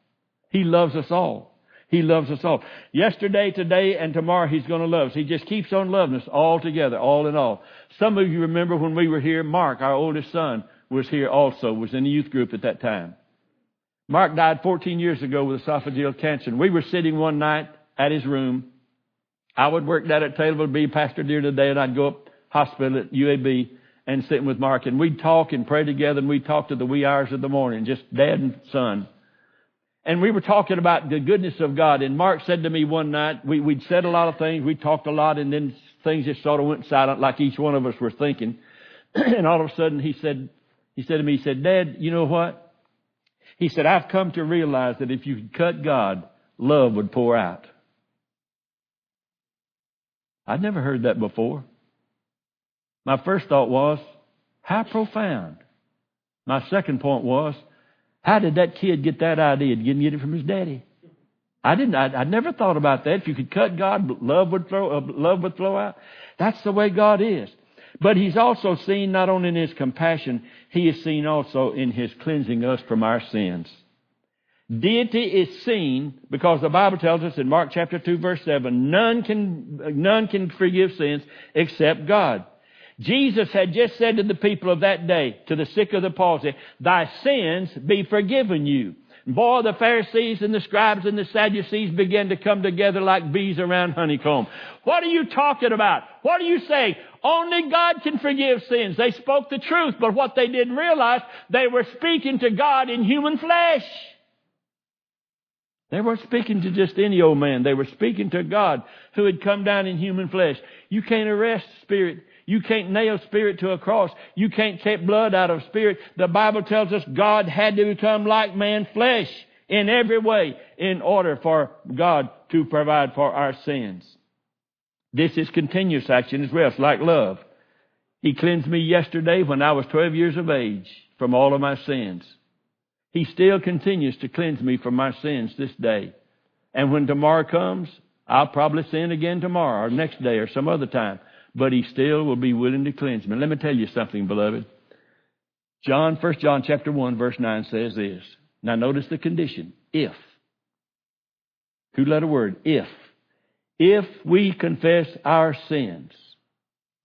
He loves us all. He loves us all. Yesterday, today, and tomorrow He's going to love us. He just keeps on loving us all together, all in all. Some of you remember when we were here, Mark, our oldest son, was here also, was in the youth group at that time. Mark died 14 years ago with esophageal cancer. We were sitting one night at his room. I would work down at Tateville, be pastor during the day, and I'd go up hospital at UAB and sit with Mark. And we'd talk and pray together, and we'd talk to the wee hours of the morning, just dad and son. And we were talking about the goodness of God. And Mark said to me one night, we'd said a lot of things, we talked a lot, and then things just sort of went silent like each one of us were thinking. And all of a sudden he said to me, Dad, you know what? He said, I've come to realize that if you could cut God, love would pour out. I'd never heard that before. My first thought was, how profound. My second point was, how did that kid get that idea? He didn't get it from his daddy. I never thought about that. If you could cut God, love would flow out. That's the way God is. But He's also seen not only in His compassion, He is seen also in His cleansing us from our sins. Deity is seen because the Bible tells us in Mark chapter 2, verse 7, none can forgive sins except God. Jesus had just said to the people of that day, to the sick of the palsy, thy sins be forgiven you. Boy, the Pharisees and the scribes and the Sadducees began to come together like bees around honeycomb. What are you talking about? What are you saying? Only God can forgive sins. They spoke the truth, but what they didn't realize, they were speaking to God in human flesh. They weren't speaking to just any old man. They were speaking to God who had come down in human flesh. You can't arrest spirit. You can't nail spirit to a cross. You can't take blood out of spirit. The Bible tells us God had to become like man, flesh in every way in order for God to provide for our sins. This is continuous action as well. It's like love. He cleansed me yesterday when I was 12 years of age from all of my sins. He still continues to cleanse me from my sins this day. And when tomorrow comes, I'll probably sin again tomorrow or next day or some other time. But He still will be willing to cleanse me. Let me tell you something, beloved. 1 John chapter 1, verse 9 says this. Now notice the condition. If. Two-letter word. If. If we confess our sins,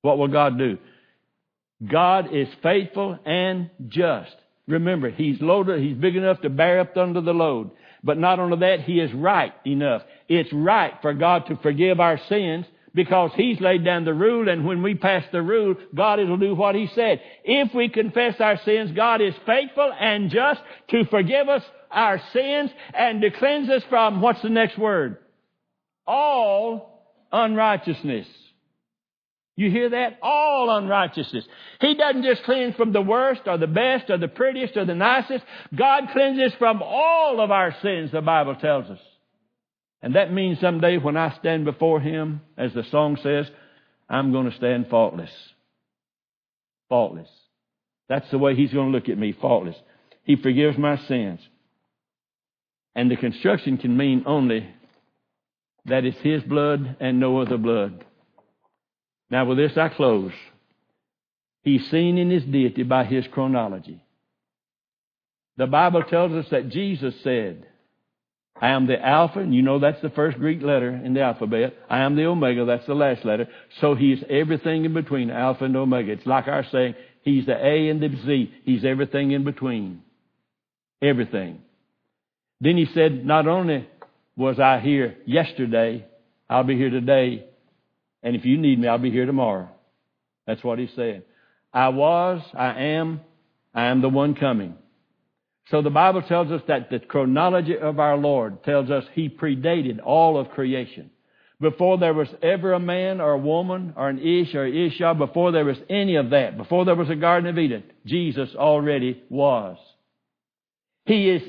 what will God do? God is faithful and just. Remember, He's loaded. He's big enough to bear up under the load. But not only that, He is right enough. It's right for God to forgive our sins because He's laid down the rule. And when we pass the rule, God will do what He said. If we confess our sins, God is faithful and just to forgive us our sins and to cleanse us from, what's the next word? All unrighteousness. You hear that? All unrighteousness. He doesn't just cleanse from the worst or the best or the prettiest or the nicest. God cleanses from all of our sins, the Bible tells us. And that means someday when I stand before Him, as the song says, I'm going to stand faultless. Faultless. That's the way He's going to look at me, faultless. He forgives my sins. And the construction can mean only that it's His blood and no other blood. Now, with this, I close. He's seen in His deity by His chronology. The Bible tells us that Jesus said, I am the Alpha, and you know that's the first Greek letter in the alphabet. I am the Omega, that's the last letter. So He's everything in between, Alpha and Omega. It's like our saying, He's the A and the Z. He's everything in between. Everything. Then He said, not only was I here yesterday, I'll be here today. And if you need me, I'll be here tomorrow. That's what He said. I was, I am the one coming. So the Bible tells us that the chronology of our Lord tells us He predated all of creation. before there was ever a man or a woman or an Ish or Isha, before there was any of that, before there was a Garden of Eden, Jesus already was. He is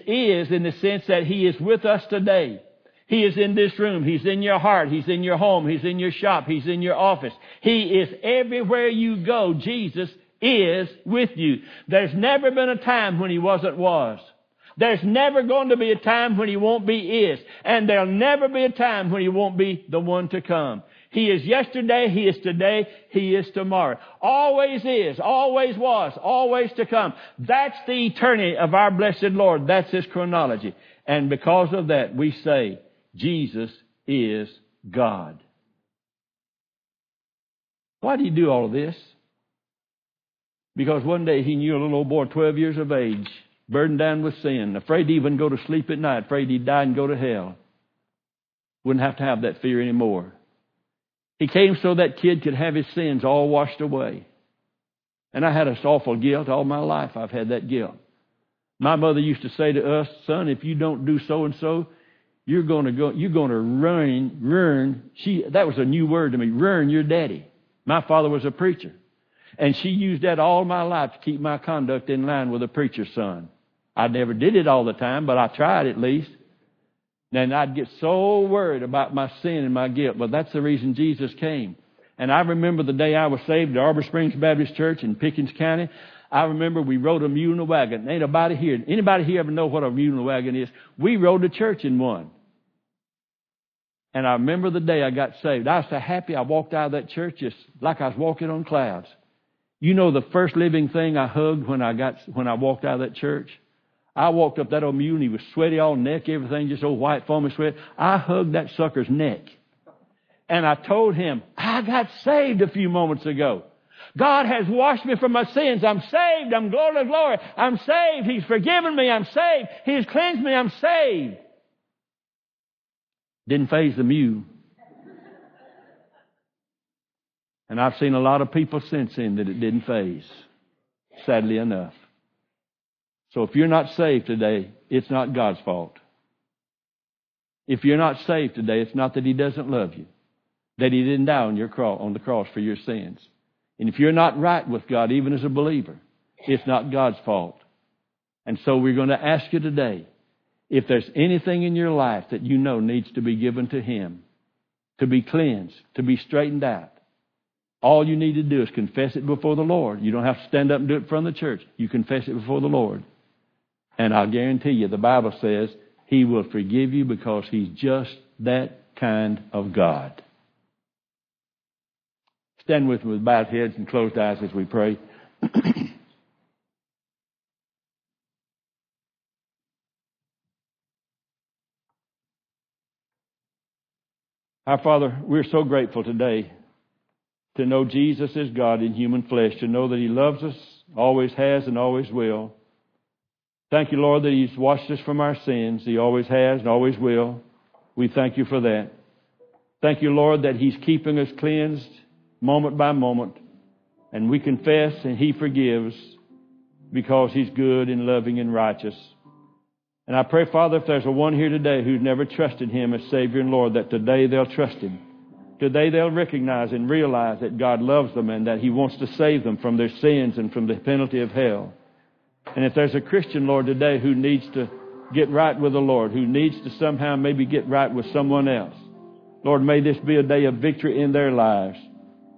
in the sense that He is with us today. He is in this room. He's in your heart. He's in your home. He's in your shop. He's in your office. He is everywhere you go. Jesus is with you. There's never been a time when He wasn't was. There's never going to be a time when He won't be is. And there'll never be a time when He won't be the one to come. He is yesterday, He is today, He is tomorrow. Always is, always was, always to come. That's the eternity of our blessed Lord. That's His chronology. And because of that, we say, Jesus is God. Why did He do all of this? Because one day He knew a little old boy, 12 years of age, burdened down with sin, afraid to even go to sleep at night, afraid he'd die and go to hell. Wouldn't have to have that fear anymore. He came so that kid could have his sins all washed away. And I had this awful guilt all my life. I've had that guilt. My mother used to say to us, son, if you don't do so and so, you're going to ruin. That was a new word to me. Ruin your daddy. My father was a preacher. And she used that all my life to keep my conduct in line with a preacher's son. I never did it all the time, but I tried at least. And I'd get so worried about my sin and my guilt. But that's the reason Jesus came. And I remember the day I was saved at Arbor Springs Baptist Church in Pickens County. I remember we rode a mule and a wagon. Ain't nobody here. Anybody here ever know what a mule and a wagon is? We rode to church in one. And I remember the day I got saved. I was so happy I walked out of that church just like I was walking on clouds. You know the first living thing I hugged when I walked out of that church? I walked up that old mule, and he was sweaty all neck, everything, just old white, foamy sweat. I hugged that sucker's neck. And I told him, I got saved a few moments ago. God has washed me from my sins. I'm saved. I'm glory to glory. I'm saved. He's forgiven me. I'm saved. He has cleansed me. I'm saved. Didn't faze the mule. And I've seen a lot of people since then that it didn't faze, sadly enough. So if you're not saved today, it's not God's fault. If you're not saved today, it's not that He doesn't love you, that He didn't die on the cross for your sins. And if you're not right with God, even as a believer, it's not God's fault. And so we're going to ask you today, if there's anything in your life that you know needs to be given to Him, to be cleansed, to be straightened out, all you need to do is confess it before the Lord. You don't have to stand up and do it in front of the church. You confess it before the Lord. And I'll guarantee you, the Bible says He will forgive you because He's just that kind of God. Stand with me with bowed heads and closed eyes as we pray. Our Father, we're so grateful today to know Jesus is God in human flesh, to know that He loves us, always has and always will. Thank you, Lord, that He's washed us from our sins. He always has and always will. We thank You for that. Thank You, Lord, that He's keeping us cleansed moment by moment. And we confess and He forgives because He's good and loving and righteous. And I pray, Father, if there's a one here today who's never trusted Him as Savior and Lord, that today they'll trust Him. Today they'll recognize and realize that God loves them and that He wants to save them from their sins and from the penalty of hell. And if there's a Christian, Lord, today who needs to get right with the Lord, who needs to somehow maybe get right with someone else, Lord, may this be a day of victory in their lives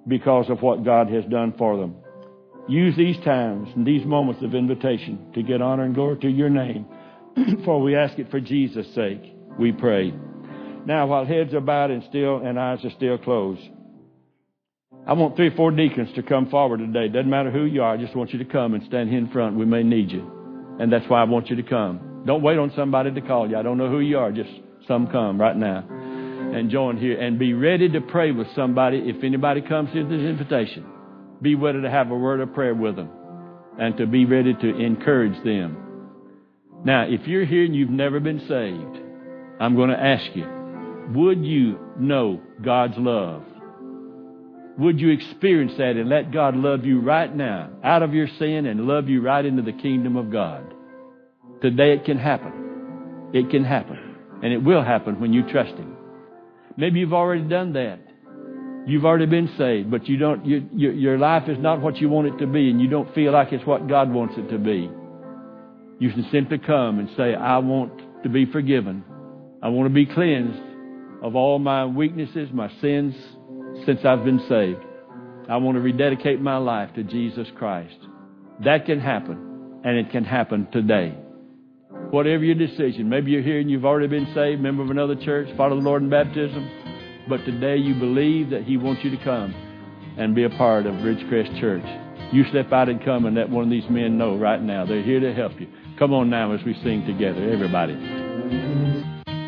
because of what God has done for them. Use these times and these moments of invitation to get honor and glory to Your name. For we ask it for Jesus' sake, we pray. Now, while heads are bowed and eyes are still closed, I want 3 or 4 deacons to come forward today. Doesn't matter who you are. I just want you to come and stand here in front. We may need you. And that's why I want you to come. Don't wait on somebody to call you. I don't know who you are. Just some come right now and join here. And be ready to pray with somebody. If anybody comes to this invitation, be ready to have a word of prayer with them and to be ready to encourage them. Now, if you're here and you've never been saved, I'm going to ask you, would you know God's love? Would you experience that and let God love you right now, out of your sin, and love you right into the kingdom of God? Today it can happen. It can happen. And it will happen when you trust Him. Maybe you've already done that. You've already been saved, but you don't. Your life is not what you want it to be, and you don't feel like it's what God wants it to be. You can simply come and say, I want to be forgiven. I want to be cleansed of all my weaknesses, my sins, since I've been saved. I want to rededicate my life to Jesus Christ. That can happen, and it can happen today. Whatever your decision, maybe you're here and you've already been saved, member of another church, follow the Lord in baptism, but today you believe that He wants you to come and be a part of Ridgecrest Church. You step out and come and let one of these men know right now. They're here to help you. Come on now as we sing together, everybody.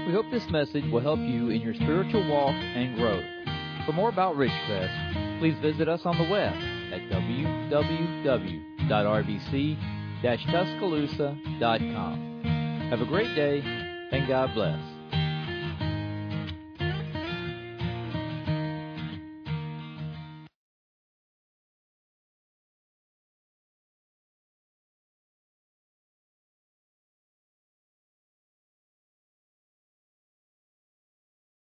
We hope this message will help you in your spiritual walk and growth. For more about Ridgecrest, please visit us on the web at www.rbc-tuscaloosa.com. Have a great day, and God bless.